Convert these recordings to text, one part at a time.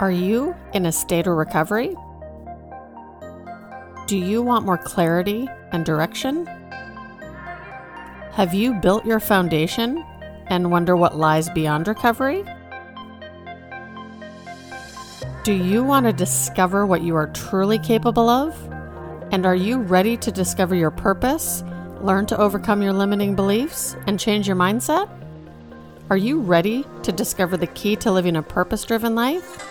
Are you in a state of recovery? Do you want more clarity and direction? Have you built your foundation and wonder what lies beyond recovery? Do you want to discover what you are truly capable of? And are you ready to discover your purpose, learn to overcome your limiting beliefs, and change your mindset? Are you ready to discover the key to living a purpose-driven life?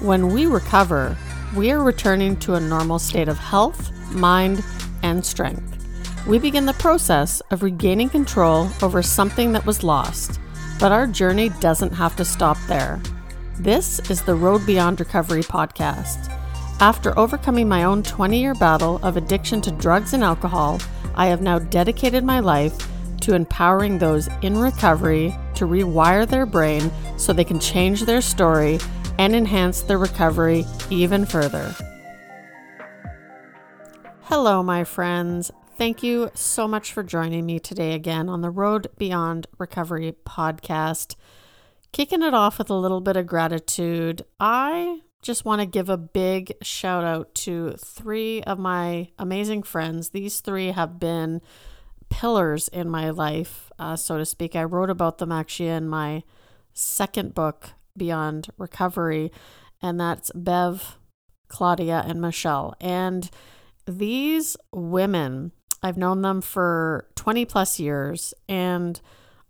When we recover, we are returning to a normal state of health, mind, and strength. We begin the process of regaining control over something that was lost, but our journey doesn't have to stop there. This is the Road Beyond Recovery podcast. After overcoming my own 20-year battle of addiction to drugs and alcohol, I have now dedicated my life to empowering those in recovery to rewire their brain so they can change their story and enhance their recovery even further. Hello, my friends. Thank you so much for joining me today again on the Road Beyond Recovery podcast. Kicking it off with a little bit of gratitude, I just want to give a big shout out to three of my amazing friends. These three have been pillars in my life, so to speak. I wrote about them actually in my second book, Beyond Recovery, and that's Bev, Claudia, and Michelle. And these women, I've known them for 20 plus years, and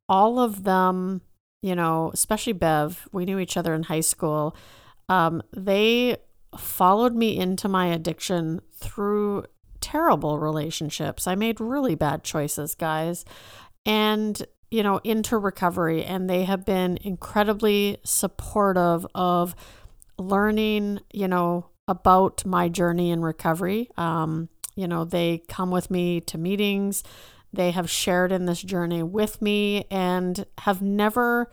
all of them, you know, especially Bev, we knew each other in high school. They followed me into my addiction through terrible relationships. I made really bad choices, guys, and, you know, into recovery, and they have been incredibly supportive of learning, you know, about my journey in recovery. You know, they come with me to meetings. They have shared in this journey with me and have never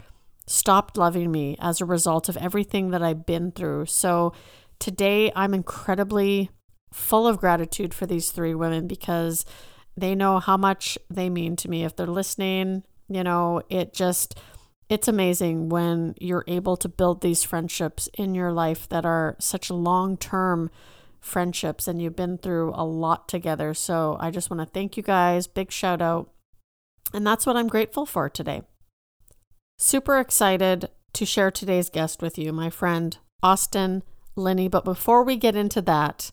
stopped loving me as a result of everything that I've been through. So today I'm incredibly full of gratitude for these three women because they know how much they mean to me. If they're listening, you know, it's amazing when you're able to build these friendships in your life that are such long-term friendships, and you've been through a lot together. So I just want to thank you guys. Big shout out. And that's what I'm grateful for today. Super excited to share today's guest with you, my friend, Austin Linney. But before we get into that,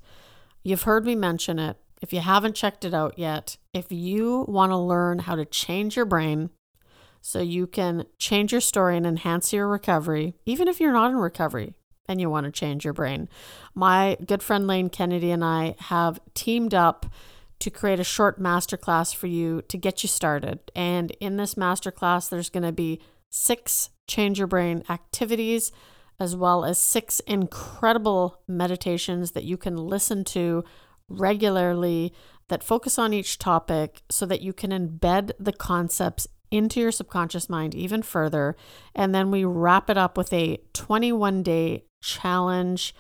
you've heard me mention it. If you haven't checked it out yet, if you want to learn how to change your brain so you can change your story and enhance your recovery, even if you're not in recovery and you want to change your brain, my good friend Lane Kennedy and I have teamed up to create a short masterclass for you to get you started. And in this masterclass, there's going to be 6 change your brain activities, as well as 6 incredible meditations that you can listen to regularly that focus on each topic so that you can embed the concepts into your subconscious mind even further. And then we wrap it up with a 21-day challenge.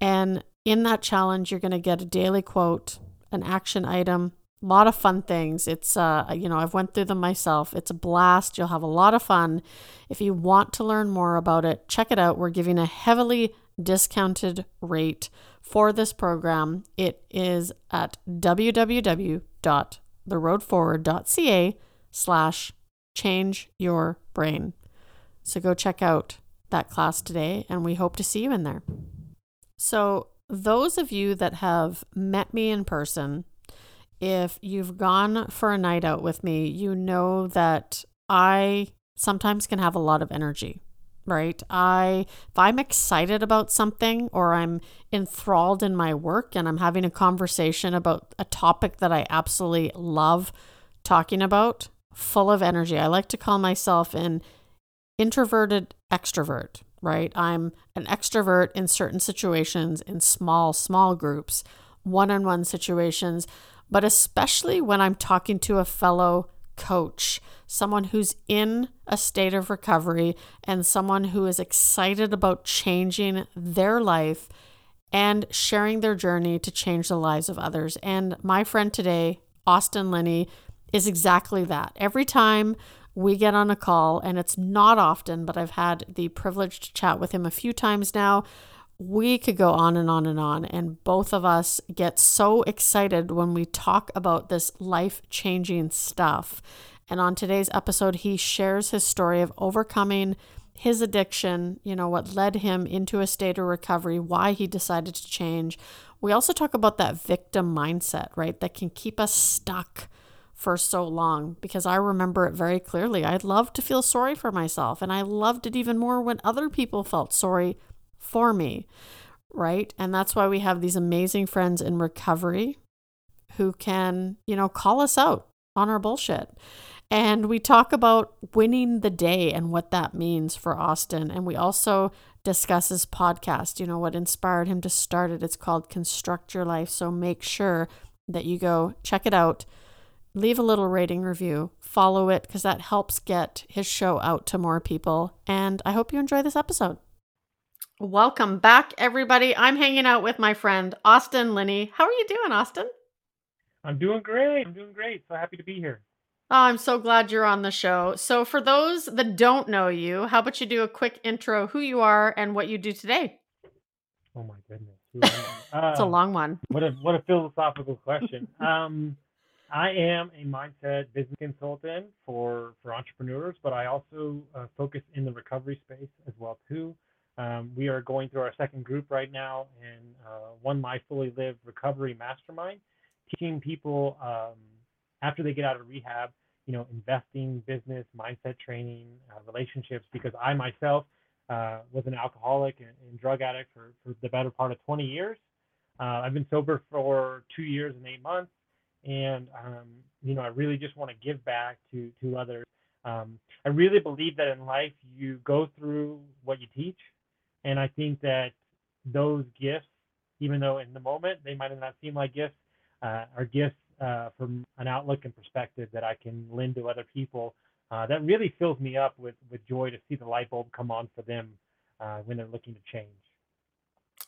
And in that challenge, you're going to get a daily quote, an action item, a lot of fun things. It's, you know, I've went through them myself. It's a blast. You'll have a lot of fun. If you want to learn more about it, check it out. We're giving a heavily discounted rate for this program. It is at www.theroadforward.ca/change your brain. So go check out that class today, and we hope to see you in there. So those of you that have met me in person, if you've gone for a night out with me, you know that I sometimes can have a lot of energy, right? If I'm excited about something or I'm enthralled in my work and I'm having a conversation about a topic that I absolutely love talking about, full of energy. I like to call myself an introverted extrovert, right? I'm an extrovert in certain situations, in small groups, one-on-one situations, but especially when I'm talking to a fellow coach, someone who's in a state of recovery and someone who is excited about changing their life and sharing their journey to change the lives of others. And my friend today, Austin Linney, is exactly that. Every time we get on a call, and it's not often, but I've had the privilege to chat with him a few times now. We could go on and on and on, and both of us get so excited when we talk about this life-changing stuff. And on today's episode, he shares his story of overcoming his addiction, you know, what led him into a state of recovery, why he decided to change. We also talk about that victim mindset, right, that can keep us stuck for so long, because I remember it very clearly. I loved to feel sorry for myself, and I loved it even more when other people felt sorry for me, right? And that's why we have these amazing friends in recovery who can, you know, call us out on our bullshit. And we talk about winning the day and what that means for Austin. And we also discuss his podcast, you know, what inspired him to start it. It's called Construct Your Life. So make sure that you go check it out, leave a little rating review, follow it, because that helps get his show out to more people. And I hope you enjoy this episode. Welcome back, everybody. I'm hanging out with my friend, Austin Linney. How are you doing, Austin? I'm doing great. So happy to be here. Oh, I'm so glad you're on the show. So for those that don't know you, how about you do a quick intro, who you are and what you do today? Oh my goodness. It's a long one. What a philosophical question. I am a mindset business consultant for entrepreneurs, but I also focus in the recovery space as well too. We are going through our second group right now in One Life Fully Lived Recovery Mastermind, teaching people after they get out of rehab, you know, investing, business, mindset training, relationships, because I myself was an alcoholic and drug addict for the better part of 20 years. I've been sober for 2 years and 8 months. And, you know, I really just want to give back to others. I really believe that in life, you go through what you teach. And I think that those gifts, even though in the moment they might not seem like gifts, are gifts from an outlook and perspective that I can lend to other people. That really fills me up with joy to see the light bulb come on for them when they're looking to change.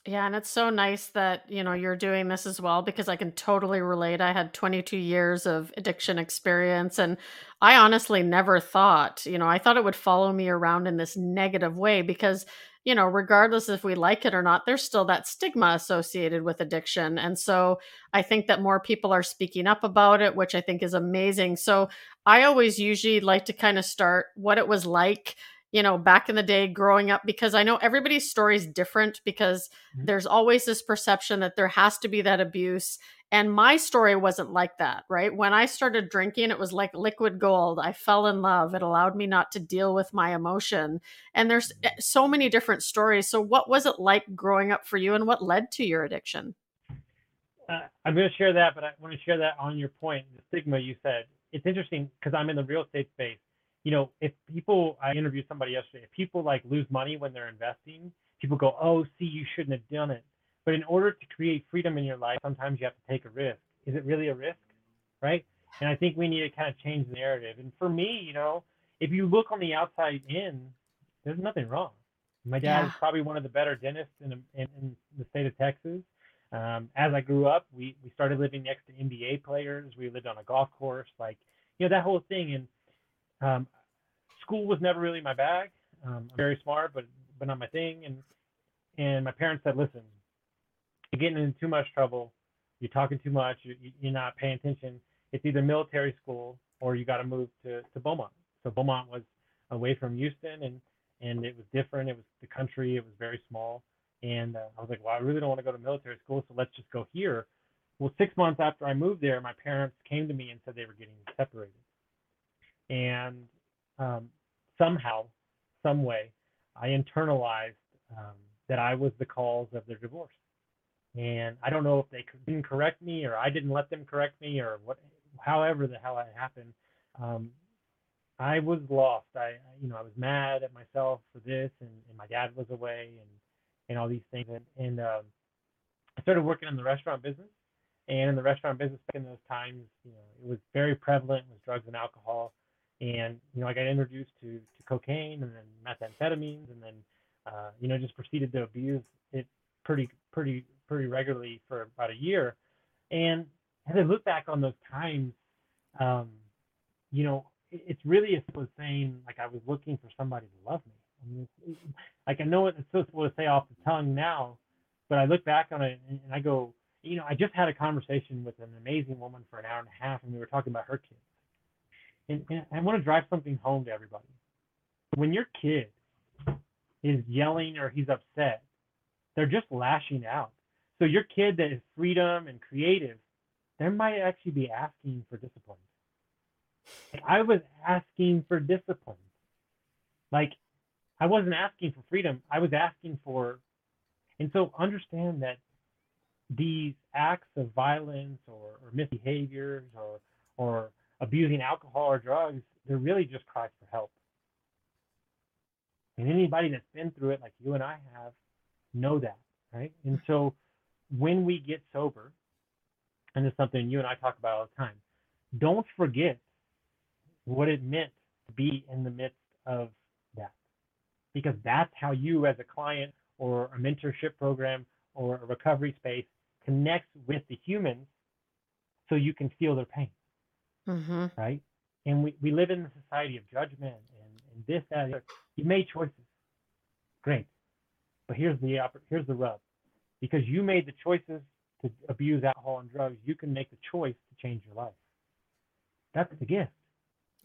Yeah, and it's so nice that, you know, you're doing this as well, because I can totally relate. I had 22 years of addiction experience, and I honestly never thought, you know, I thought it would follow me around in this negative way, because, you know, regardless if we like it or not, there's still that stigma associated with addiction. And so I think that more people are speaking up about it, which I think is amazing. So I always usually like to kind of start what it was like, you know, back in the day growing up, because I know everybody's story is different, because there's always this perception that there has to be that abuse. And my story wasn't like that, right? When I started drinking, it was like liquid gold. I fell in love. It allowed me not to deal with my emotion. And there's so many different stories. So what was it like growing up for you, and what led to your addiction? I'm going to share that, but I want to share that on your point, the stigma you said. It's interesting because I'm in the real estate space. You know, if people, I interviewed somebody yesterday, if people like lose money when they're investing, people go, oh, see, you shouldn't have done it. But in order to create freedom in your life, sometimes you have to take a risk. Is it really a risk? Right? And I think we need to kind of change the narrative. And for me, you know, if you look on the outside in, there's nothing wrong. My dad is probably one of the better dentists in the state of Texas. As I grew up, we started living next to NBA players. We lived on a golf course, like, you know, that whole thing. And school was never really my bag. I'm very smart, but not my thing. And my parents said, listen, you're getting in too much trouble. You're talking too much. You're not paying attention. It's either military school or you got to move to Beaumont. So Beaumont was away from Houston, and it was different. It was the country. It was very small. And I was like, well, I really don't want to go to military school, so let's just go here. Well, 6 months after I moved there, my parents came to me and said they were getting separated. And somehow, some way, I internalized that I was the cause of their divorce. And I don't know if they didn't correct me, or I didn't let them correct me, or what. However the hell it happened, I was lost. I was mad at myself for this, and my dad was away, and all these things. And I started working in the restaurant business. And in the restaurant business back in those times, you know, it was very prevalent with drugs and alcohol. And, you know, I got introduced to cocaine and then methamphetamines, and then, you know, just proceeded to abuse it pretty regularly for about a year. And as I look back on those times, you know, it's really as simple as saying, like, I was looking for somebody to love me. I mean, like, I know it's so simple to say off the tongue now, but I look back on it and I go, you know, I just had a conversation with an amazing woman for an hour and a half, and we were talking about her kids. And I want to drive something home to everybody. When your kid is yelling or he's upset, they're just lashing out. So your kid that is freedom and creative, they might actually be asking for discipline. Like, I was asking for discipline. Like, I wasn't asking for freedom. I was asking for, and so understand that these acts of violence or misbehaviors or abusing alcohol or drugs, they're really just cries for help. And anybody that's been through it, like you and I have, know that, right? And so when we get sober, and it's something you and I talk about all the time, don't forget what it meant to be in the midst of that. Because that's how you as a client or a mentorship program or a recovery space connects with the humans so you can feel their pain, mm-hmm. right? And we live in a society of judgment and this, that, that. You made choices. Great. But here's the rub. Because you made the choices to abuse alcohol and drugs, you can make the choice to change your life. That's the gift.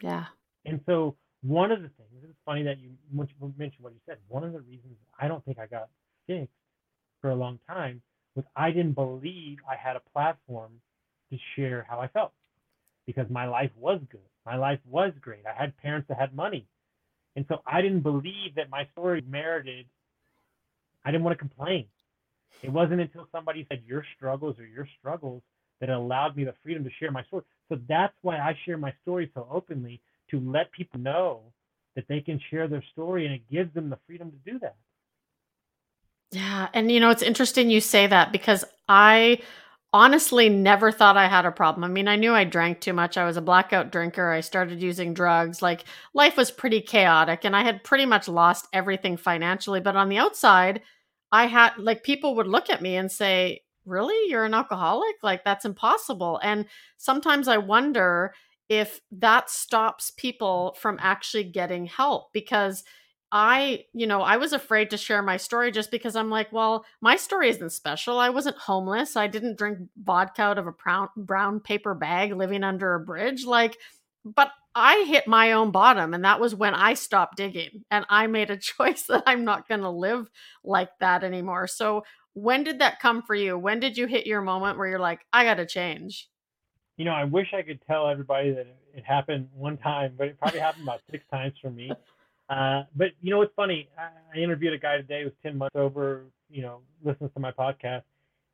Yeah. And so one of the things, it's funny that you mentioned what you said, one of the reasons I don't think I got fixed for a long time was I didn't believe I had a platform to share how I felt because my life was good. My life was great. I had parents that had money. And so I didn't believe that my story merited, I didn't want to complain. It wasn't until somebody said your struggles that allowed me the freedom to share my story. So that's why I share my story so openly, to let people know that they can share their story and it gives them the freedom to do that. Yeah. And, you know, it's interesting you say that because I honestly never thought I had a problem. I mean, I knew I drank too much. I was a blackout drinker. I started using drugs. Like, life was pretty chaotic and I had pretty much lost everything financially. But on the outside, I had, like, people would look at me and say, really? You're an alcoholic? Like, that's impossible. And sometimes I wonder if that stops people from actually getting help, because I was afraid to share my story just because I'm like, well, my story isn't special. I wasn't homeless. I didn't drink vodka out of a brown paper bag living under a bridge. Like, but I hit my own bottom, and that was when I stopped digging and I made a choice that I'm not going to live like that anymore. So when did that come for you? When did you hit your moment where you're like, I got to change? You know, I wish I could tell everybody that it happened one time, but it probably happened about 6 times for me. But you know, what's funny, I interviewed a guy today who was 10 months sober, you know, listens to my podcast.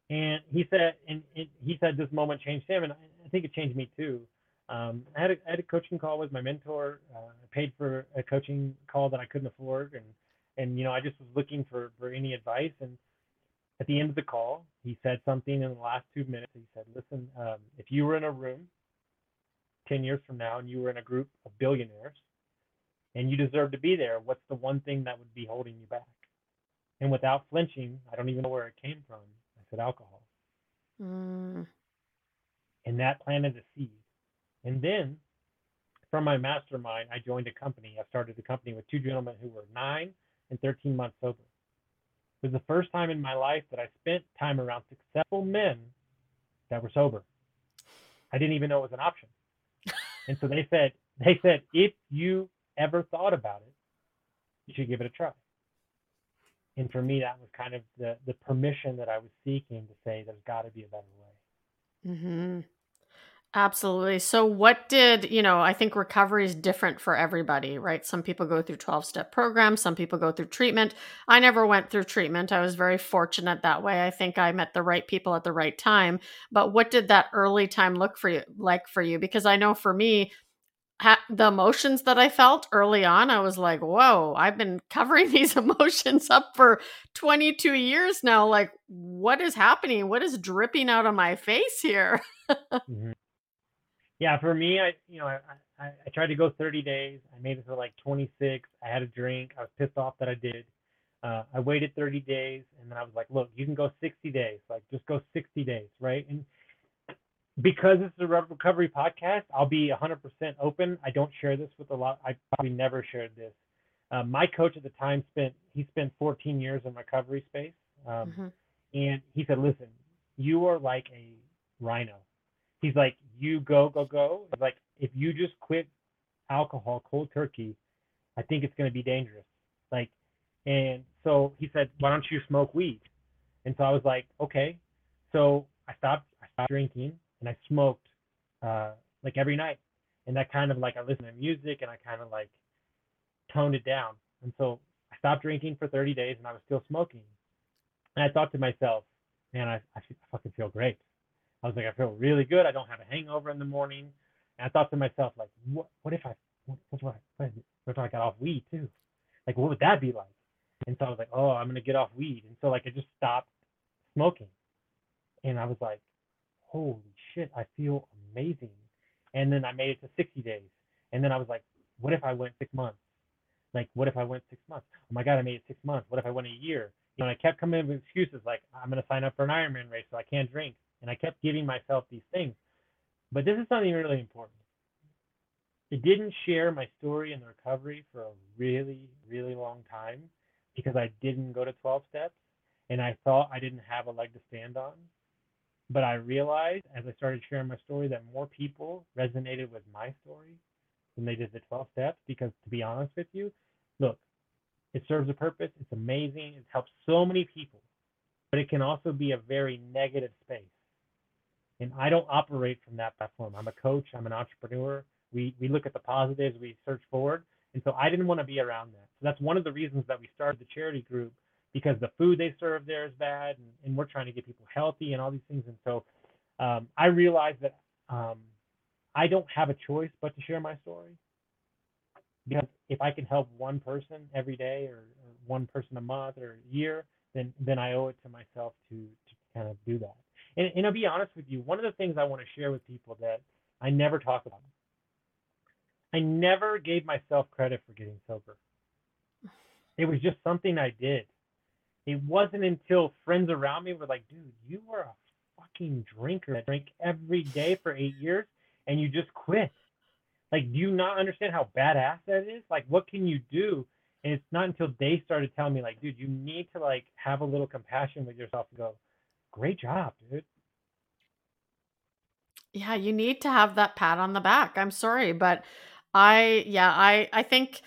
And he said this moment changed him. And I think it changed me too. I had a coaching call with my mentor. I paid for a coaching call that I couldn't afford. And, you know, I just was looking for any advice. And at the end of the call, he said something in the last 2 minutes. He said, listen, if you were in a room 10 years from now and you were in a group of billionaires and you deserve to be there, what's the one thing that would be holding you back? And without flinching, I don't even know where it came from, I said, alcohol. Mm. And that planted a seed. And then from my mastermind, I joined a company. I started a company with 2 gentlemen who were 9 and 13 months sober. It was the first time in my life that I spent time around successful men that were sober. I didn't even know it was an option. And so they said, if you ever thought about it, you should give it a try. And for me, that was kind of the permission that I was seeking to say, there's got to be a better way. Mm-hmm. Absolutely. So what did, you know, I think recovery is different for everybody, right? Some people go through 12-step programs. Some people go through treatment. I never went through treatment. I was very fortunate that way. I think I met the right people at the right time. But what did that early time look like for you? Because I know for me, the emotions that I felt early on, I was like, whoa, I've been covering these emotions up for 22 years now. Like, what is happening? What is dripping out of my face here? Mm-hmm. Yeah, for me, I tried to go 30 days. I made it to like 26. I had a drink. I was pissed off that I did. I waited 30 days, and then I was like, look, you can go 60 days. Like, just go 60 days, right? And Because it's a recovery podcast, I'll be 100% open. I don't share this with a lot. I probably never shared this. My coach at the time spent 14 years in recovery space. And he said, listen, you are like a rhino. He's like, you go, go, go. He's like, if you just quit alcohol, cold turkey, I think it's going to be dangerous. Like, and so he said, why don't you smoke weed? And so I was like, okay. So I stopped drinking. And I smoked like every night, and that kind of like I listened to music and I kind of like toned it down. And so I stopped drinking for 30 days and I was still smoking. And I thought to myself, man, I fucking feel great. I was like, I feel really good. I don't have a hangover in the morning. And I thought to myself, like, what if I got off weed too? Like, what would that be like? And so I was like, oh, I'm gonna get off weed. And so like I just stopped smoking, and I was like, holy shit, I feel amazing. And then I made it to 60 days. And then I was like, what if I went 6 months? Like, what if I went 6 months? Oh my God, I made it 6 months. What if I went a year? You know, and I kept coming up with excuses like, I'm going to sign up for an Ironman race, so I can't drink. And I kept giving myself these things. But this is something really important. I didn't share my story in the recovery for a really, really long time because I didn't go to 12 steps and I thought I didn't have a leg to stand on. But I realized as I started sharing my story that more people resonated with my story than they did the 12 steps. Because to be honest with you, look, it serves a purpose. It's amazing. It's helped so many people. But it can also be a very negative space. And I don't operate from that platform. I'm a coach. I'm an entrepreneur. We look at the positives. We search forward. And so I didn't want to be around that. So that's one of the reasons that we started the charity group, because the food they serve there is bad, and we're trying to get people healthy and all these things. And so I realized that I don't have a choice but to share my story, because if I can help one person every day or one person a month or a year, then I owe it to myself to kind of do that. And I'll be honest with you, one of the things I want to share with people that I never talk about, I never gave myself credit for getting sober. It was just something I did. It wasn't until friends around me were like, dude, you were a fucking drinker that drank every day for 8 years and you just quit. Like, do you not understand how badass that is? Like, what can you do? And it's not until they started telling me, like, dude, you need to like have a little compassion with yourself and go, great job, dude. Yeah, you need to have that pat on the back. I'm sorry, but I think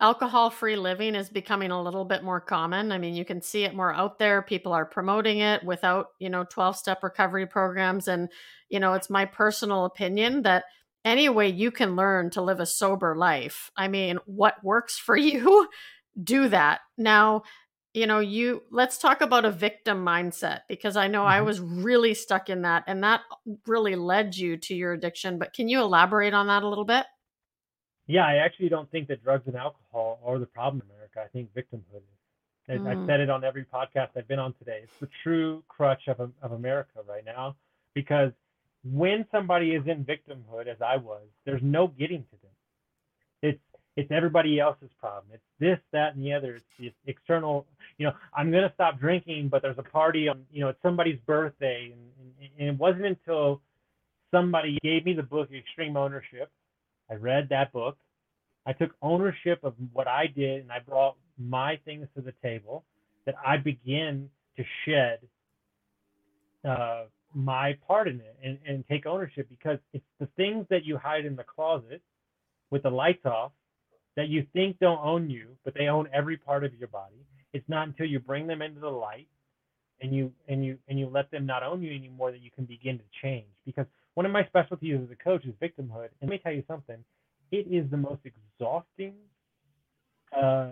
alcohol-free living is becoming a little bit more common. I mean, you can see it more out there. People are promoting it without, 12-step recovery programs. And, it's my personal opinion that any way you can learn to live a sober life, I mean, what works for you, do that. Now, let's talk about a victim mindset, because I know I was really stuck in that, and that really led you to your addiction. But can you elaborate on that a little bit? Yeah, I actually don't think that drugs and alcohol are the problem in America. I think victimhood is. I've said it on every podcast I've been on today. It's the true crutch of America right now, because when somebody is in victimhood, as I was, there's no getting to them. It's everybody else's problem. It's this, that, and the other. It's external. I'm going to stop drinking, but there's a party on, it's somebody's birthday. And it wasn't until somebody gave me the book, Extreme Ownership. I read that book. I took ownership of what I did, and I brought my things to the table, that I began to shed my part in it and take ownership, because it's the things that you hide in the closet with the lights off that you think don't own you, but they own every part of your body. It's not until you bring them into the light and you let them not own you anymore that you can begin to change. Because one of my specialties as a coach is victimhood. And let me tell you something, it is the most exhausting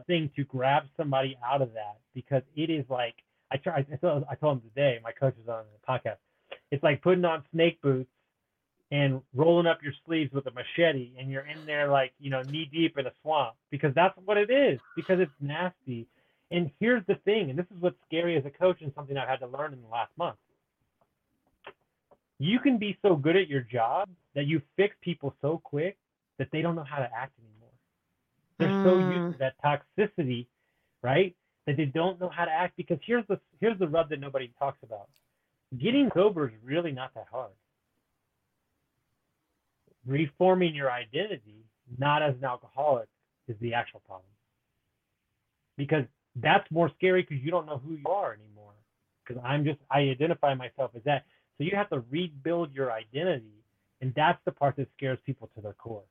thing to grab somebody out of that, because it is like, I told him today, my coach was on the podcast, it's like putting on snake boots and rolling up your sleeves with a machete, and you're in there like, knee deep in a swamp, because that's what it is, because it's nasty. And here's the thing, and this is what's scary as a coach and something I've had to learn in the last month. You can be so good at your job that you fix people so quick that they don't know how to act anymore. They're so used to that toxicity, right? That they don't know how to act, because here's the rub that nobody talks about. Getting sober is really not that hard. reforming your identity, not as an alcoholic, is the actual problem. Because that's more scary because you don't know who you are anymore. Because I identify myself as that. So you have to rebuild your identity. And that's the part that scares people to their core.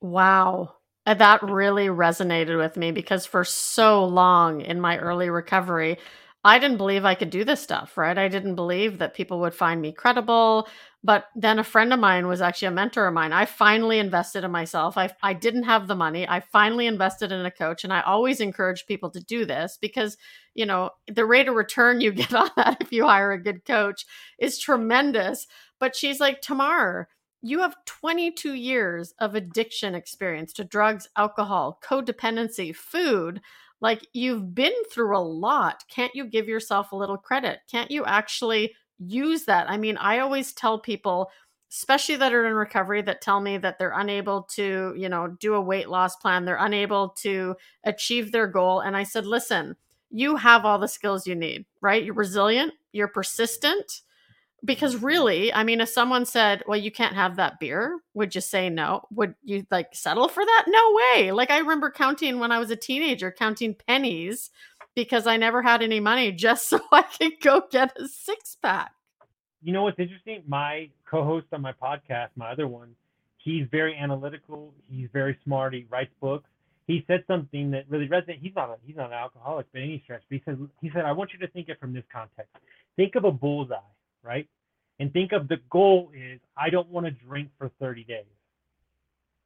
Wow. That really resonated with me because for so long in my early recovery, I didn't believe I could do this stuff, right? I didn't believe that people would find me credible. But then a friend of mine was actually a mentor of mine. I finally invested in myself. I didn't have the money. I finally invested in a coach. And I always encourage people to do this because, you know, the rate of return you get on that if you hire a good coach is tremendous. But she's like, Tamar, you have 22 years of addiction experience to drugs, alcohol, codependency, food. Like, you've been through a lot. Can't you give yourself a little credit? Can't you actually use that? I mean, I always tell people, especially that are in recovery, that tell me that they're unable to, you know, do a weight loss plan. They're unable to achieve their goal. And I said, listen, you have all the skills you need, right? You're resilient, you're persistent. Because really, I mean, if someone said, well, you can't have that beer, would you say no? Would you like settle for that? No way. Like, I remember counting when I was a teenager, counting pennies because I never had any money just so I could go get a six pack. You know what's interesting? My co-host on my podcast, my other one, he's very analytical. He's very smart. He writes books. He said something that really resonated. He's not an alcoholic by any stretch. But he said, I want you to think it from this context. Think of a bullseye. Right? And think of the goal is, I don't want to drink for 30 days.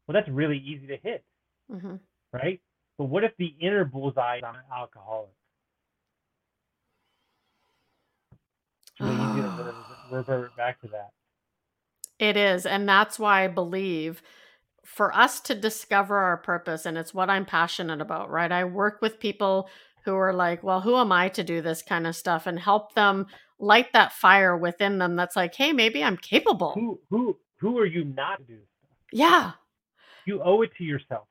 Well, that's really easy to hit, mm-hmm. right? But what if the inner bullseye is I'm an alcoholic? It's really easy to revert back to that. It is. And that's why I believe for us to discover our purpose, and it's what I'm passionate about, right? I work with people who are like, well, who am I to do this kind of stuff, and help them light that fire within them that's like, hey, maybe I'm capable. Who are you not to do this stuff? Yeah. You owe it to yourself.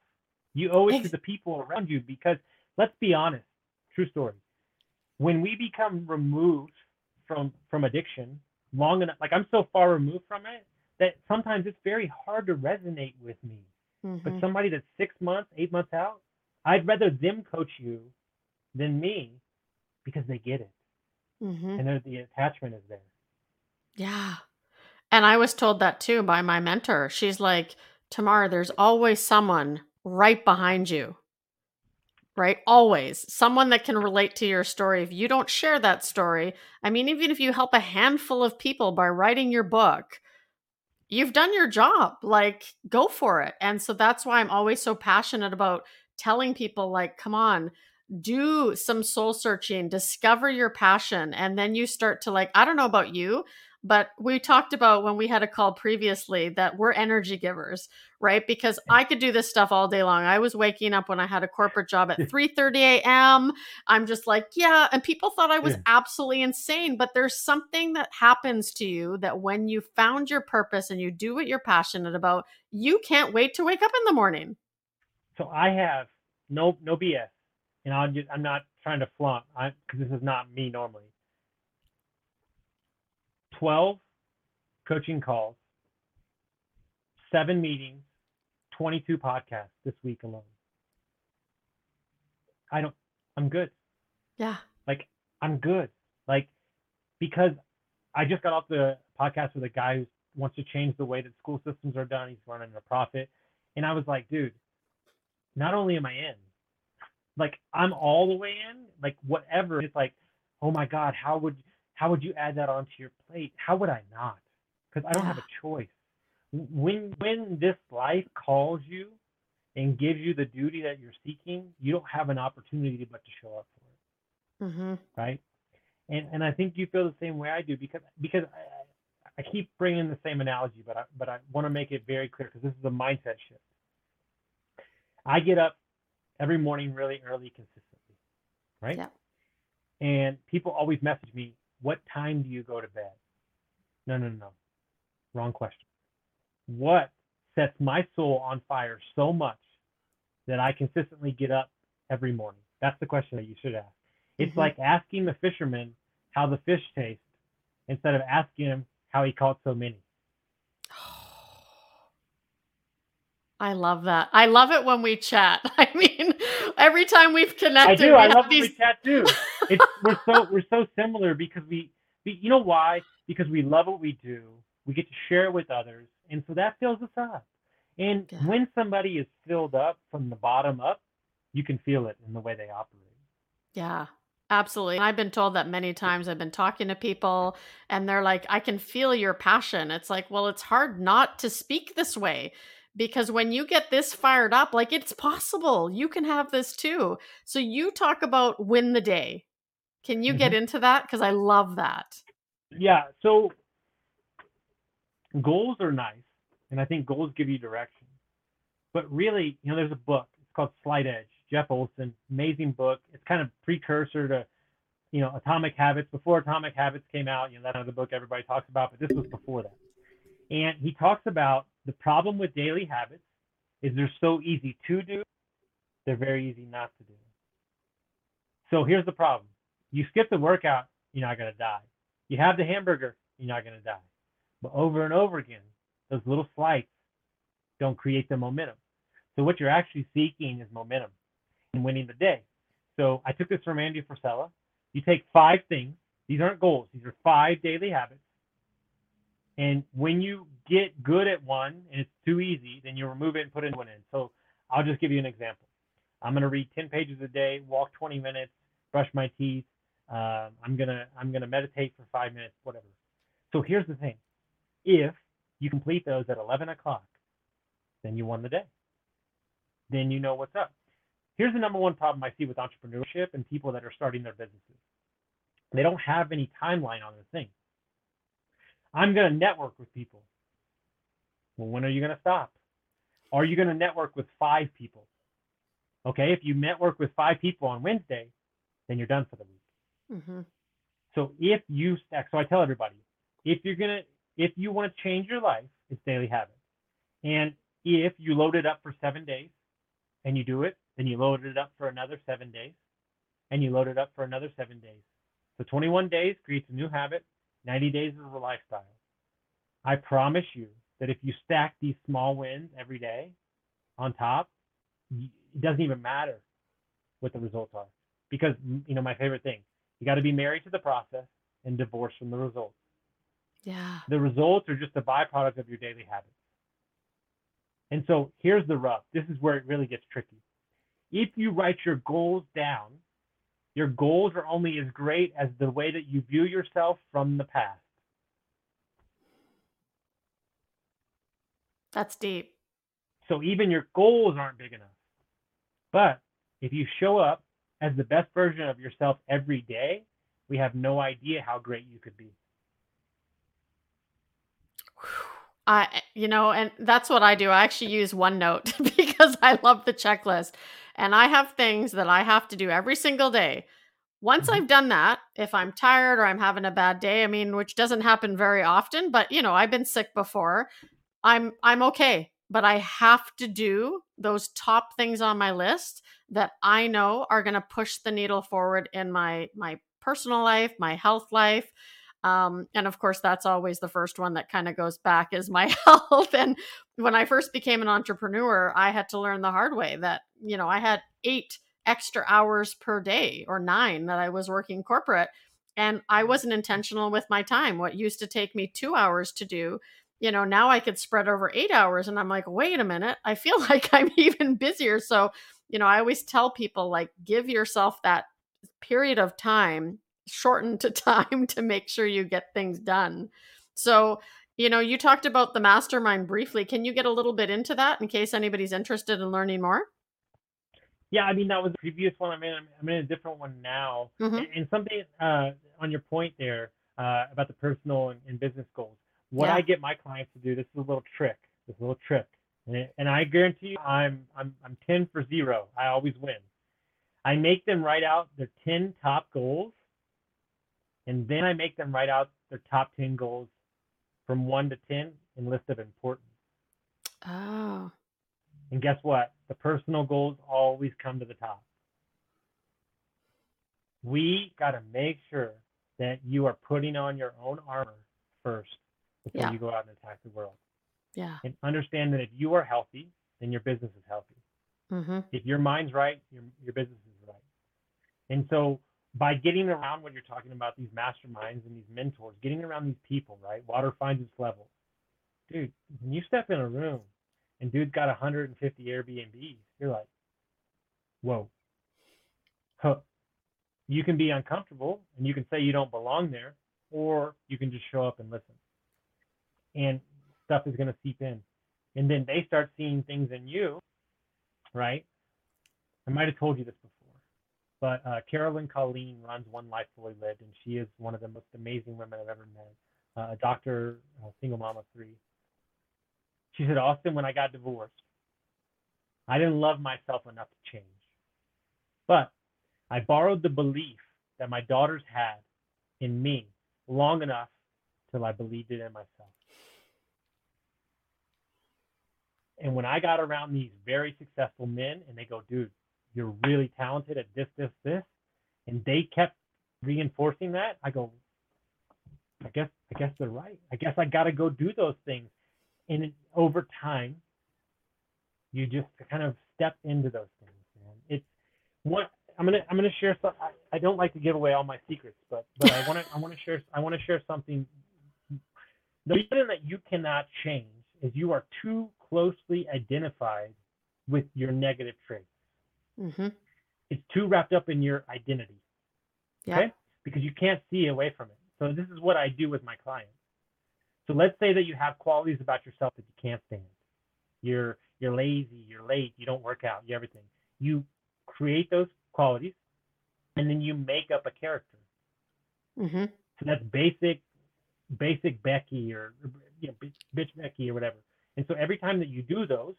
You owe it to the people around you, because let's be honest, true story. When we become removed from addiction long enough, like I'm so far removed from it that sometimes it's very hard to resonate with me. Mm-hmm. But somebody that's 6 months, 8 months out, I'd rather them coach you than me, because they get it. Mm-hmm. And the attachment is there. Yeah. And I was told that too by my mentor. She's like, Tamar, there's always someone right behind you, right? Always someone that can relate to your story. If you don't share that story, I mean, even if you help a handful of people by writing your book, you've done your job. Like, go for it. And so that's why I'm always so passionate about telling people, like, come on, do some soul searching, discover your passion. And then you start to, like, I don't know about you, but we talked about when we had a call previously that we're energy givers, right? Because I could do this stuff all day long. I was waking up when I had a corporate job at 3:30 a.m. I'm just like, yeah. And people thought I was absolutely insane, but there's something that happens to you that when you found your purpose and you do what you're passionate about, you can't wait to wake up in the morning. So I have no BS. And I'm not trying to flaunt, because this is not me normally. 12 coaching calls, 7 meetings, 22 podcasts this week alone. I'm good. Yeah. Like, I'm good. Like, because I just got off the podcast with a guy who wants to change the way that school systems are done. He's running a profit. And I was like, dude, not only am I in, like, I'm all the way in, like, whatever. It's like, oh my God, how would you add that onto your plate? How would I not? Because I don't have a choice. When this life calls you and gives you the duty that you're seeking, you don't have an opportunity but to show up for it, mm-hmm. right? And I think you feel the same way I do, because I keep bringing the same analogy, but I want to make it very clear, because this is a mindset shift. I get up every morning really early consistently, right? Yeah. And people always message me, what time do you go to bed? No. Wrong question. What sets my soul on fire so much that I consistently get up every morning? That's the question that you should ask. It's mm-hmm. like asking the fisherman how the fish tastes instead of asking him how he caught so many. I love that. I love it when we chat. I mean, every time we've connected, we chat too. We're so similar because we you know why? Because we love what we do. We get to share it with others, and so that fills us up. And when somebody is filled up from the bottom up, you can feel it in the way they operate. Yeah. Absolutely. I've been told that many times. I've been talking to people and they're like, I can feel your passion. It's like, well, it's hard not to speak this way because when you get this fired up, like it's possible you can have this too. So you talk about win the day. Can you get into that? Because I love that. Yeah. So goals are nice. And I think goals give you direction, but really, you know, there's a book, it's called Slight Edge. Jeff Olson, amazing book. It's kind of precursor to, you know, Atomic Habits. Before Atomic Habits came out, you know, that's another book everybody talks about, but this was before that. And he talks about the problem with daily habits is they're so easy to do, they're very easy not to do. So here's the problem. You skip the workout, you're not going to die. You have the hamburger, you're not going to die. But over and over again, those little slights don't create the momentum. So what you're actually seeking is momentum. And winning the day. So I took this from Andy Frisella. You take 5 things. These aren't goals. These are 5 daily habits. And when you get good at one and it's too easy, then you remove it and put it in one end. So I'll just give you an example. I'm going to read 10 pages a day, walk 20 minutes, brush my teeth. I'm going to meditate for 5 minutes, whatever. So here's the thing. If you complete those at 11 o'clock, then you won the day. Then you know what's up. Here's the number one problem I see with entrepreneurship and people that are starting their businesses. They don't have any timeline on their thing. I'm going to network with people. Well, when are you going to stop? Are you going to network with 5 people? Okay, if you network with 5 people on Wednesday, then you're done for the week. Mm-hmm. So I tell everybody, if you want to change your life, it's daily habits. And if you load it up for 7 days and you do it, then you loaded it up for another 7 days, and you load it up for another 7 days. So 21 days creates a new habit, 90 days is a lifestyle. I promise you that if you stack these small wins every day on top, it doesn't even matter what the results are. Because, you know, my favorite thing, you got to be married to the process and divorced from the results. Yeah. The results are just a byproduct of your daily habits. And so here's the rub. This is where it really gets tricky. If you write your goals down, your goals are only as great as the way that you view yourself from the past. That's deep. So even your goals aren't big enough. But if you show up as the best version of yourself every day, we have no idea how great you could be. And that's what I do. I actually use OneNote because I love the checklist and I have things that I have to do every single day. Once I've done that, if I'm tired or I'm having a bad day, I mean, which doesn't happen very often, but you know, I've been sick before. I'm okay, but I have to do those top things on my list that I know are going to push the needle forward in my personal life, my health life. And of course, that's always the first one that kind of goes back is my health. And when I first became an entrepreneur, I had to learn the hard way that, you know, I had 8 extra hours per day or 9 that I was working corporate and I wasn't intentional with my time. What used to take me 2 hours to do, you know, now I could spread over 8 hours and I'm like, wait a minute, I feel like I'm even busier. So, you know, I always tell people like, give yourself that period of time shortened to time to make sure you get things done. So, you know, you talked about the mastermind briefly. Can you get a little bit into that in case anybody's interested in learning more? Yeah, I mean, that was the previous one. I'm in a different one now. Mm-hmm. And something on your point there about the personal and business goals. I get my clients to do, this is a little trick. And I guarantee you I'm 10 for zero. I always win. I make them write out their 10 top goals. And then I make them write out their top 10 goals from 1 to 10 in list of importance. Oh. And guess what? The personal goals always come to the top. We got to make sure that you are putting on your own armor first before you go out and attack the world. Yeah. And understand that if you are healthy, then your business is healthy. Mm-hmm. If your mind's right, your business is right. And so by getting around when you're talking about these masterminds and these mentors, getting around these people, right? Water finds its level. Dude, when you step in a room and dude's got 150 Airbnbs, you're like, whoa. Huh. You can be uncomfortable and you can say you don't belong there, or you can just show up and listen. And stuff is going to seep in. And then they start seeing things in you, right? I might have told you this before, but Carolyn Colleen runs One Life Fully Lived, and she is one of the most amazing women I've ever met, a doctor, single mom of three. She said, Austin, when I got divorced, I didn't love myself enough to change. But I borrowed the belief that my daughters had in me long enough till I believed it in myself. And when I got around these very successful men and they go, dude, you're really talented at this, this, this, and they kept reinforcing that, I go, I guess they're right. I guess I got to go do those things. And over time, you just kind of step into those things, man. It's what I'm gonna share some. I don't like to give away all my secrets, but I want to share something. The reason that you cannot change is you are too closely identified with your negative traits. Mm-hmm. It's too wrapped up in your identity. Yeah. Okay? Because you can't see away from it. So this is what I do with my clients. So let's say that you have qualities about yourself that you can't stand. You're lazy, you're late, you don't work out, you everything. You create those qualities, and then you make up a character. Mm-hmm. So that's basic Becky or bitch Becky or whatever. And so every time that you do those,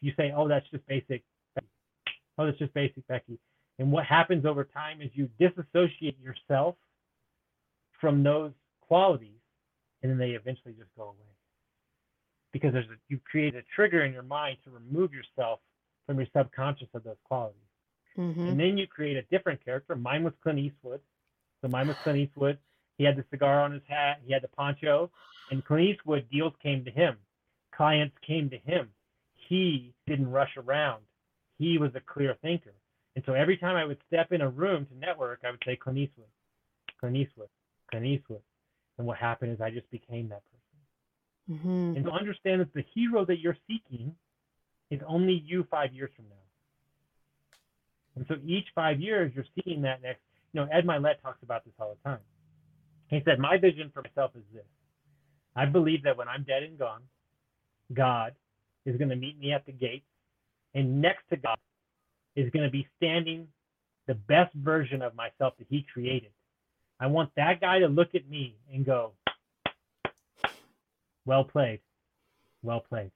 you say, oh, that's just basic Becky. Oh, that's just basic Becky. And what happens over time is you disassociate yourself from those qualities, and then they eventually just go away. Because you create a trigger in your mind to remove yourself from your subconscious of those qualities. Mm-hmm. And then you create a different character. Mine was Clint Eastwood. So mine was Clint Eastwood. He had the cigar on his hat. He had the poncho. And Clint Eastwood, deals came to him. Clients came to him. He didn't rush around. He was a clear thinker. And so every time I would step in a room to network, I would say Clint Eastwood, Clint Eastwood, Clint Eastwood. And what happened is I just became that person. Mm-hmm. And to understand that the hero that you're seeking is only you 5 years from now. And so each 5 years, you're seeking that next. Ed Mylett talks about this all the time. He said, my vision for myself is this. I believe that when I'm dead and gone, God is going to meet me at the gate, and next to God is going to be standing the best version of myself that he created. I want that guy to look at me and go, well played, well played.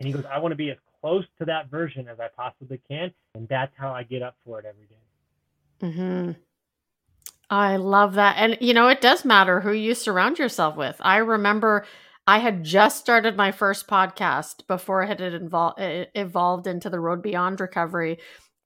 And he goes, I want to be as close to that version as I possibly can, and that's how I get up for it every day. Mm-hmm. I love that. And, it does matter who you surround yourself with. I remember I had just started my first podcast before it had evolved into the Road Beyond Recovery.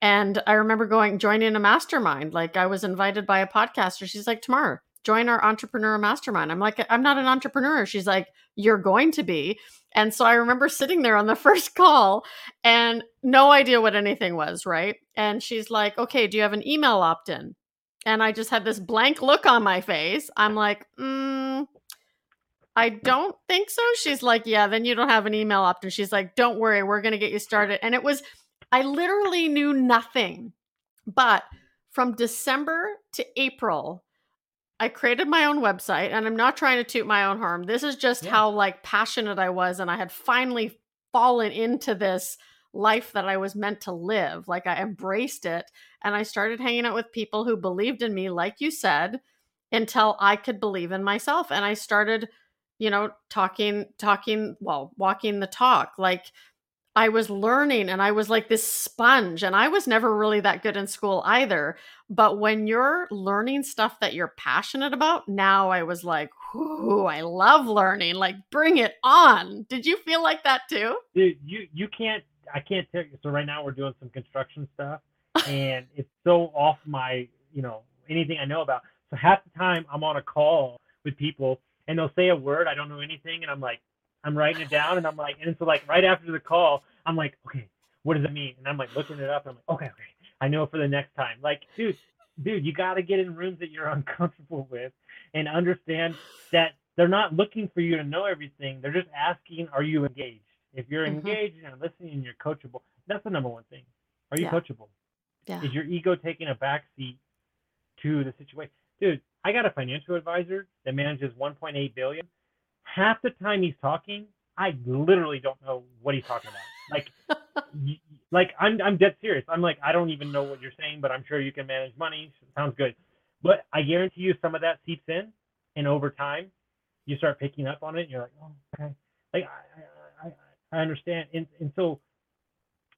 And I remember joining a mastermind. Like, I was invited by a podcaster. She's like, tomorrow, join our entrepreneur mastermind. I'm like, I'm not an entrepreneur. She's like, you're going to be. And so I remember sitting there on the first call and no idea what anything was, right? And she's like, okay, do you have an email opt-in? And I just had this blank look on my face. I'm like, I don't think so. She's like, yeah, then you don't have an email opt-in. She's like, don't worry, we're going to get you started. And I literally knew nothing, but from December to April, I created my own website, and I'm not trying to toot my own horn. This is just how passionate I was. And I had finally fallen into this life that I was meant to live. Like, I embraced it, and I started hanging out with people who believed in me, like you said, until I could believe in myself. And I started, walking the talk. Like, I was learning, and I was like this sponge, and I was never really that good in school either. But when you're learning stuff that you're passionate about, now I was like, ooh, I love learning. Like, bring it on. Did you feel like that too? Dude, I can't tell you. So right now we're doing some construction stuff, and it's so off my, anything I know about. So half the time I'm on a call with people and they'll say a word, I don't know anything. And I'm like, I'm writing it down, and I'm like, and so like right after the call, I'm like, okay, what does it mean? And I'm like looking it up. And I'm like, okay, I know for the next time. Like, dude, you got to get in rooms that you're uncomfortable with and understand that they're not looking for you to know everything. They're just asking, are you engaged? If you're engaged and listening and you're coachable, that's the number one thing. Are you coachable? Yeah. Is your ego taking a backseat to the situation? Dude, I got a financial advisor that manages $1.8 billion. Half the time he's talking, I literally don't know what he's talking about. Like, I'm dead serious. I'm like, I don't even know what you're saying, but I'm sure you can manage money. Sounds good. But I guarantee you some of that seeps in, and over time, you start picking up on it, and you're like, oh, okay. Like, I understand. And so,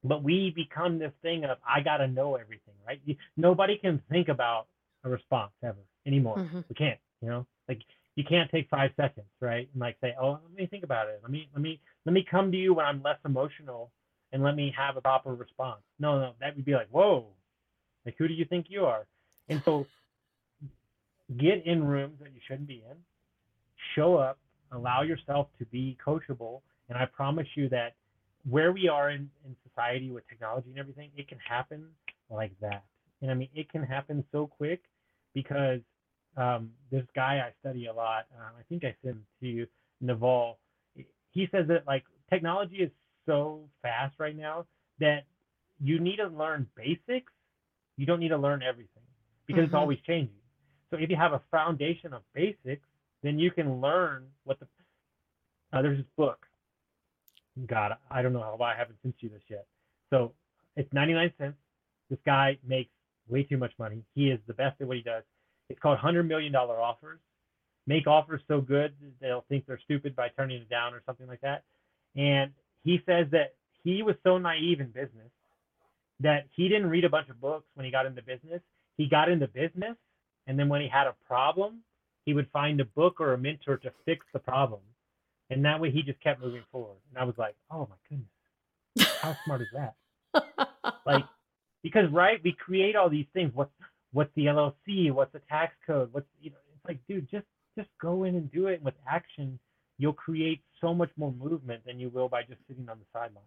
but we become this thing of, I got to know everything, right? Nobody can think about a response ever anymore. Mm-hmm. We can't, you know, like you can't take 5 seconds, right? And like say, oh, let me think about it. Let me come to you when I'm less emotional and let me have a proper response. No, that would be like, whoa, like, who do you think you are? And so get in rooms that you shouldn't be in, show up, allow yourself to be coachable. And I promise you that where we are in society with technology and everything, it can happen like that. And I mean, it can happen so quick because this guy I study a lot, I think I sent him to you, Naval, he says that like technology is so fast right now that you need to learn basics. You don't need to learn everything because it's always changing. So if you have a foundation of basics, then you can learn what there's this book. God, I don't know how I haven't sent you this yet. So it's 99 cents. This guy makes way too much money. He is the best at what he does. It's called $100 million offers. Make offers so good they'll think they're stupid by turning it down or something like that. And he says that he was so naive in business that he didn't read a bunch of books when he got into business. He got into business, and then when he had a problem, he would find a book or a mentor to fix the problem. And that way he just kept moving forward. And I was like, oh my goodness, how smart is that? Like, because right, we create all these things. What's the LLC? What's the tax code? What's, you know, it's like, dude, just go in and do it. And with action, you'll create so much more movement than you will by just sitting on the sidelines.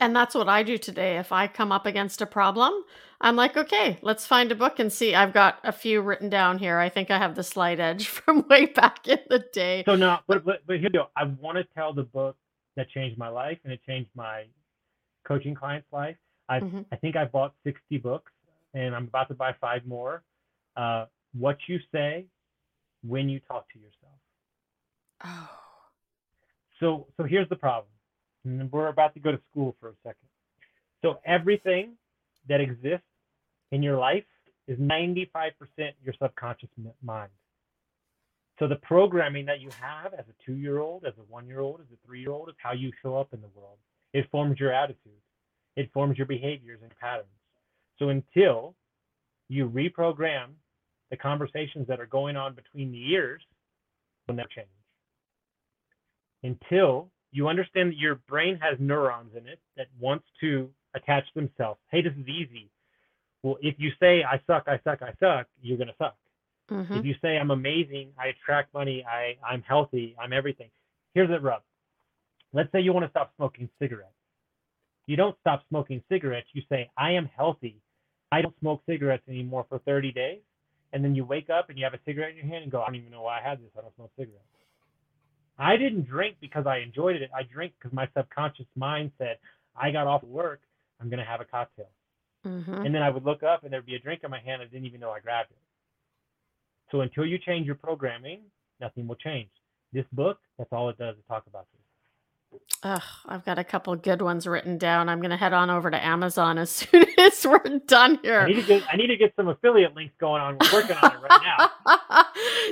And that's what I do today. If I come up against a problem, I'm like, okay, let's find a book and see. I've got a few written down here. I think I have the Slight Edge from way back in the day. So no, but here you go. I want to tell the book that changed my life, and it changed my coaching client's life. I think I bought 60 books, and I'm about to buy 5 more. What You Say When You Talk to Yourself. Oh. So here's the problem. And we're about to go to school for a second. So everything that exists in your life is 95% your subconscious mind. So the programming that you have as a 2-year-old, as a 1-year-old, as a 3-year-old, is how you show up in the world. It forms your attitude. It forms your behaviors and patterns. So until you reprogram the conversations that are going on between the ears, will never change. Until you understand that your brain has neurons in it that wants to attach themselves. Hey, this is easy. Well, if you say, I suck, I suck, I suck, you're going to suck. Mm-hmm. If you say, I'm amazing, I attract money, I'm healthy, I'm everything. Here's the rub. Let's say you want to stop smoking cigarettes. You don't stop smoking cigarettes. You say, I am healthy. I don't smoke cigarettes anymore for 30 days. And then you wake up and you have a cigarette in your hand and go, I don't even know why I had this. I don't smoke cigarettes. I didn't drink because I enjoyed it. I drank because my subconscious mind said, I got off work, I'm going to have a cocktail. Mm-hmm. And then I would look up and there'd be a drink in my hand. I didn't even know I grabbed it. So until you change your programming, nothing will change. This book, that's all it does is talk about this. Ugh, I've got a couple of good ones written down. I'm going to head on over to Amazon as soon as we're done here. I need to get some affiliate links going on. We're working on it right now.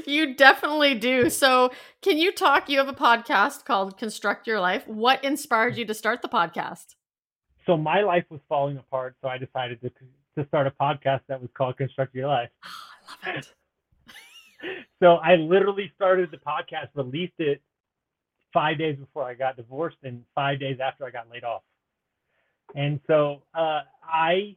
You definitely do. So can you talk? You have a podcast called Construct Your Life. What inspired you to start the podcast? So my life was falling apart. So I decided to start a podcast that was called Construct Your Life. Oh, I love it. So I literally started the podcast, released it 5 days before I got divorced and 5 days after I got laid off. And so I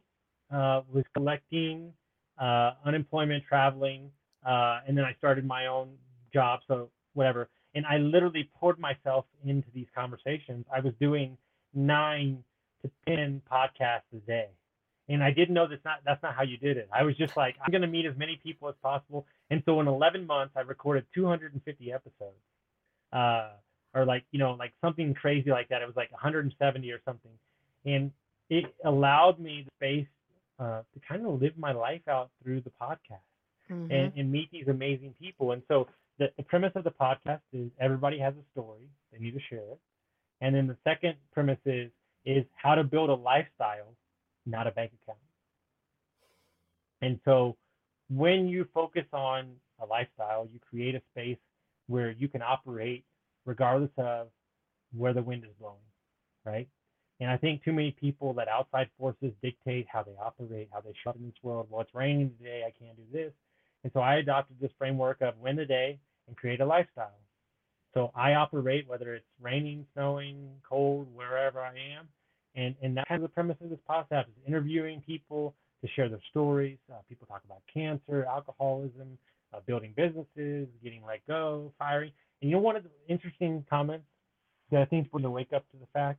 was collecting unemployment, traveling, and then I started my own job. So whatever. And I literally poured myself into these conversations. I was doing 9 to 10 podcasts a day. And I didn't know that's not how you did it. I was just like, I'm going to meet as many people as possible. And so in 11 months, I recorded 250 episodes, or something crazy like that. It was like 170 or something. And it allowed me the space to kind of live my life out through the podcast and meet these amazing people. And so the premise of the podcast is everybody has a story. They need to share it. And then the second premise is how to build a lifestyle, not a bank account. And so when you focus on a lifestyle, you create a space where you can operate regardless of where the wind is blowing, right? And I think too many people let outside forces dictate how they operate, how they show up in this world. Well, it's raining today, I can't do this. And so I adopted this framework of win the day and create a lifestyle. So I operate, whether it's raining, snowing, cold, wherever I am. And that's kind of the premise of this podcast, is interviewing people to share their stories. People talk about cancer, alcoholism, building businesses, getting let go, firing. And you know, one of the interesting comments that I think people need to wake up to the fact,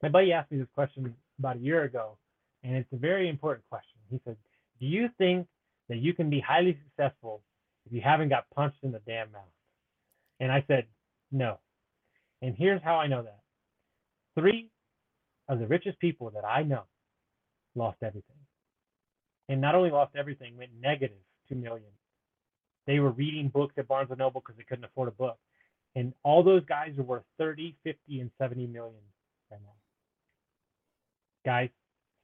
my buddy asked me this question about a year ago, and it's a very important question. He said, do you think that you can be highly successful if you haven't got punched in the damn mouth? And I said, no. And here's how I know that. 3 of the richest people that I know lost everything. And not only lost everything, went negative $2 million. They were reading books at Barnes & Noble because they couldn't afford a book. And all those guys are worth 30, 50, and 70 million right now. Guys,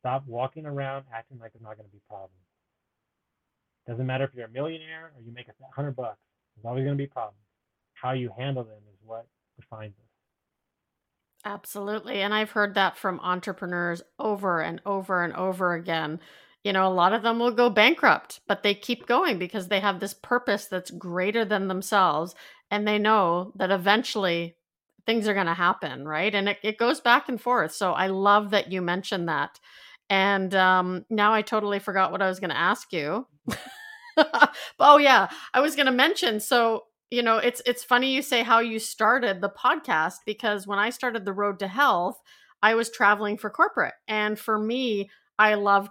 stop walking around acting like there's not going to be problems. Doesn't matter if you're a millionaire or you make $100, there's always going to be problems. How you handle them is what defines us. Absolutely. And I've heard that from entrepreneurs over and over and over again. You know, a lot of them will go bankrupt, but they keep going because they have this purpose that's greater than themselves. And they know that eventually things are going to happen, right? And it goes back and forth. So I love that you mentioned that. And now I totally forgot what I was going to ask you. Oh, yeah. I was going to mention, so you know, it's funny you say how you started the podcast, because when I started The Road to Health, I was traveling for corporate. And for me, I love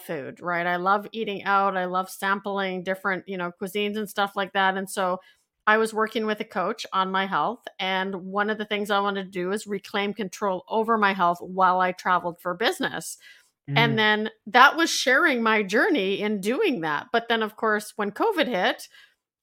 food, right? I love eating out. I love sampling different, you know, cuisines and stuff like that. And so I was working with a coach on my health. And one of the things I wanted to do is reclaim control over my health while I traveled for business. And then that was sharing my journey in doing that. But then, of course, when COVID hit,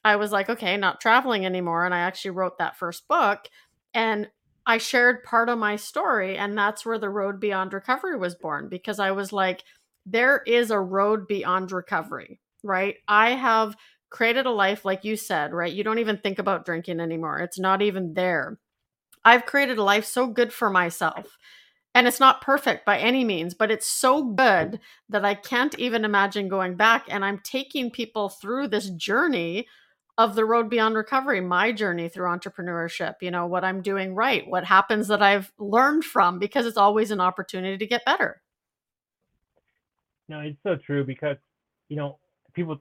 I was like, okay, not traveling anymore. And I actually wrote that first book and I shared part of my story. And that's where The Road Beyond Recovery was born, because I was like, there is a road beyond recovery, right? I have created a life, like you said, right? You don't even think about drinking anymore. It's not even there. I've created a life so good for myself. And it's not perfect by any means, but it's so good that I can't even imagine going back. And I'm taking people through this journey of the road beyond recovery, my journey through entrepreneurship, you know, what I'm doing right, what happens that I've learned from, because it's always an opportunity to get better. No, it's so true, because, you know, people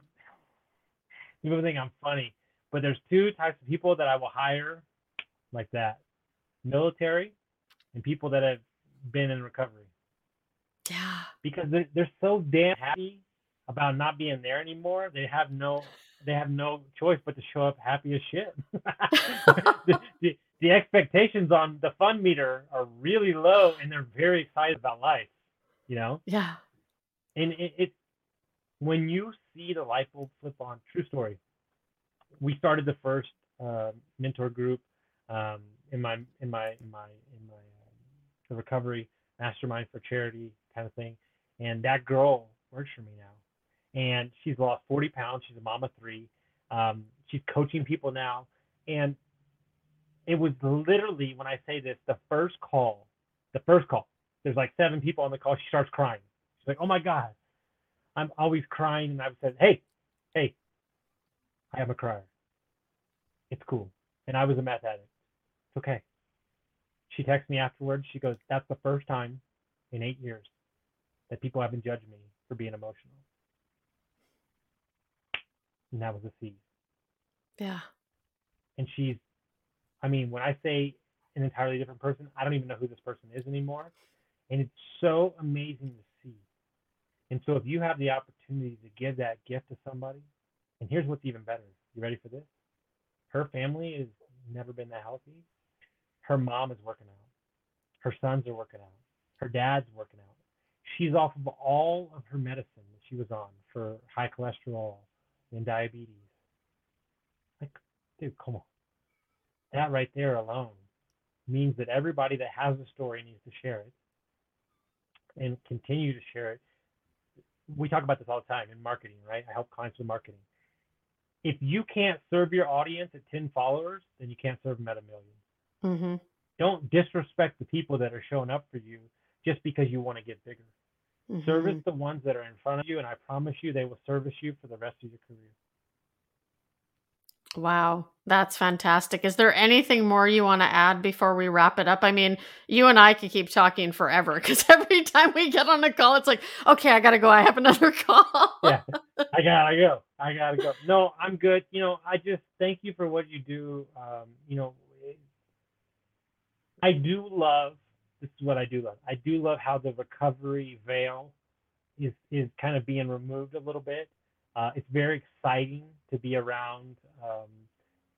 think I'm funny, but there's 2 types of people that I will hire like that: military and people that have been in recovery. Yeah. Because they're so damn happy about not being there anymore. They have no choice but to show up happy as shit. the expectations on the fun meter are really low, and they're very excited about life, you know? Yeah. And it's when you see the light bulb flip on. True story. We started the first mentor group in my recovery mastermind for charity kind of thing, and that girl works for me now. And she's lost 40 pounds. She's a mom of 3. She's coaching people now. And it was literally, when I say this, the first call, there's like 7 people on the call. She starts crying. She's like, oh my God, I'm always crying. And I said, hey, I am a crier. It's cool. And I was a meth addict. It's okay. She texts me afterwards. She goes, that's the first time in 8 years that people haven't judged me for being emotional. And that was a seed. Yeah. And she's I mean, when I say an entirely different person, I don't even know who this person is anymore. And it's so amazing to see. And so if you have the opportunity to give that gift to somebody, and here's what's even better. You ready for this? Her family has never been that healthy. Her mom is working out. Her sons are working out. Her dad's working out. She's off of all of her medicine that she was on for high cholesterol and diabetes. Like, dude, come on. That right there alone means that everybody that has a story needs to share it and continue to share it. We talk about this all the time in marketing, right? I help clients with marketing. If you can't serve your audience at 10 followers, then you can't serve them at 1,000,000. Mm-hmm. Don't disrespect the people that are showing up for you just because you want to get bigger. Mm-hmm. Service the ones that are in front of you, and I promise you they will service you for the rest of your career. Wow, that's fantastic. Is there anything more you want to add before we wrap it up? I mean, you and I could keep talking forever because every time we get on a call, it's like, okay, I got to go. I have another call. Yeah, I got to go. No, I'm good. You know, I just thank you for what you do. You know, I do love, this is what I do love. I do love how the recovery veil is kind of being removed a little bit. It's very exciting to be around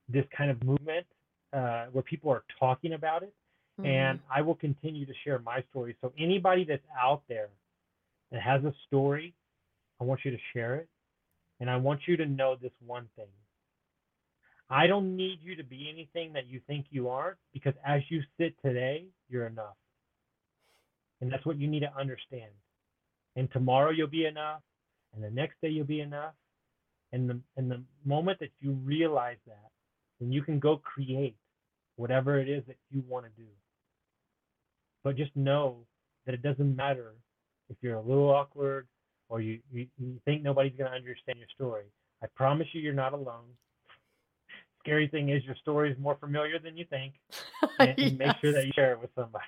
this kind of movement where people are talking about it. Mm-hmm. And I will continue to share my story. So anybody that's out there that has a story, I want you to share it. And I want you to know this one thing. I don't need you to be anything that you think you aren't, because as you sit today, you're enough. And that's what you need to understand. And tomorrow you'll be enough. And the next day you'll be enough. And the moment that you realize that, then you can go create whatever it is that you want to do. But just know that it doesn't matter if you're a little awkward or you think nobody's going to understand your story. I promise you, you're not alone. Scary thing is your story is more familiar than you think. And yes. Make sure that you share it with somebody.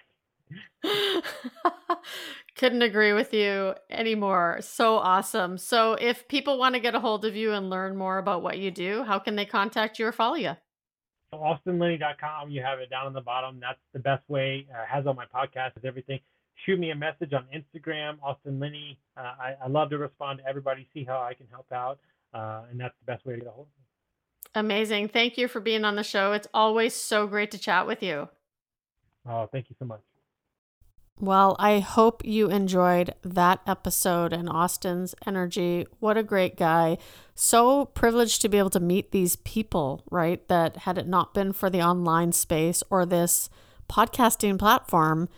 Couldn't agree with you anymore. So awesome. So if people want to get a hold of you and learn more about what you do, how can they contact you or follow you? So austinlinney.com. You have it down on the bottom. That's the best way. Has all my podcasts, everything. Shoot me a message on Instagram, Austin Linney. I love to respond to everybody, see how I can help out. And that's the best way to get a hold of me. Amazing. Thank you for being on the show. It's always so great to chat with you. Oh, thank you so much. Well, I hope you enjoyed that episode and Austin's energy. What a great guy. So privileged to be able to meet these people, right? That had it not been for the online space or this podcasting platform,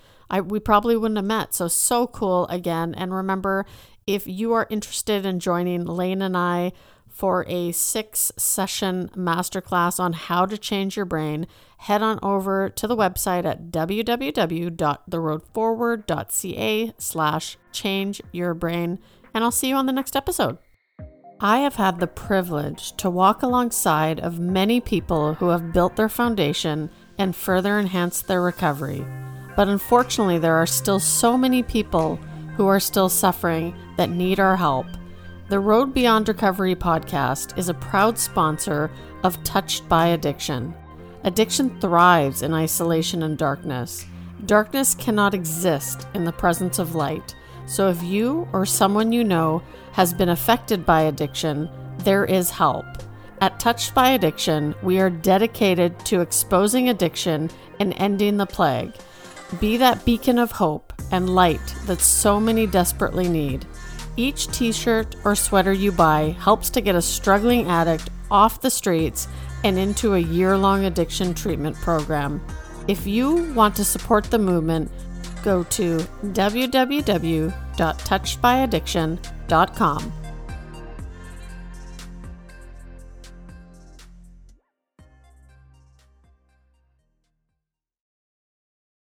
we probably wouldn't have met. So cool again. And remember, if you are interested in joining Lane and I for a 6-session masterclass on how to change your brain, head on over to the website at www.theroadforward.ca/changeyourbrain, and I'll see you on the next episode. I have had the privilege to walk alongside of many people who have built their foundation and further enhanced their recovery. But unfortunately, there are still so many people who are still suffering that need our help. The Road Beyond Recovery podcast is a proud sponsor of Touched by Addiction. Addiction thrives in isolation and darkness. Darkness cannot exist in the presence of light. So if you or someone you know has been affected by addiction, there is help. At Touched by Addiction, we are dedicated to exposing addiction and ending the plague. Be that beacon of hope and light that so many desperately need. Each t-shirt or sweater you buy helps to get a struggling addict off the streets and into a year-long addiction treatment program. If you want to support the movement, go to www.touchedbyaddiction.com.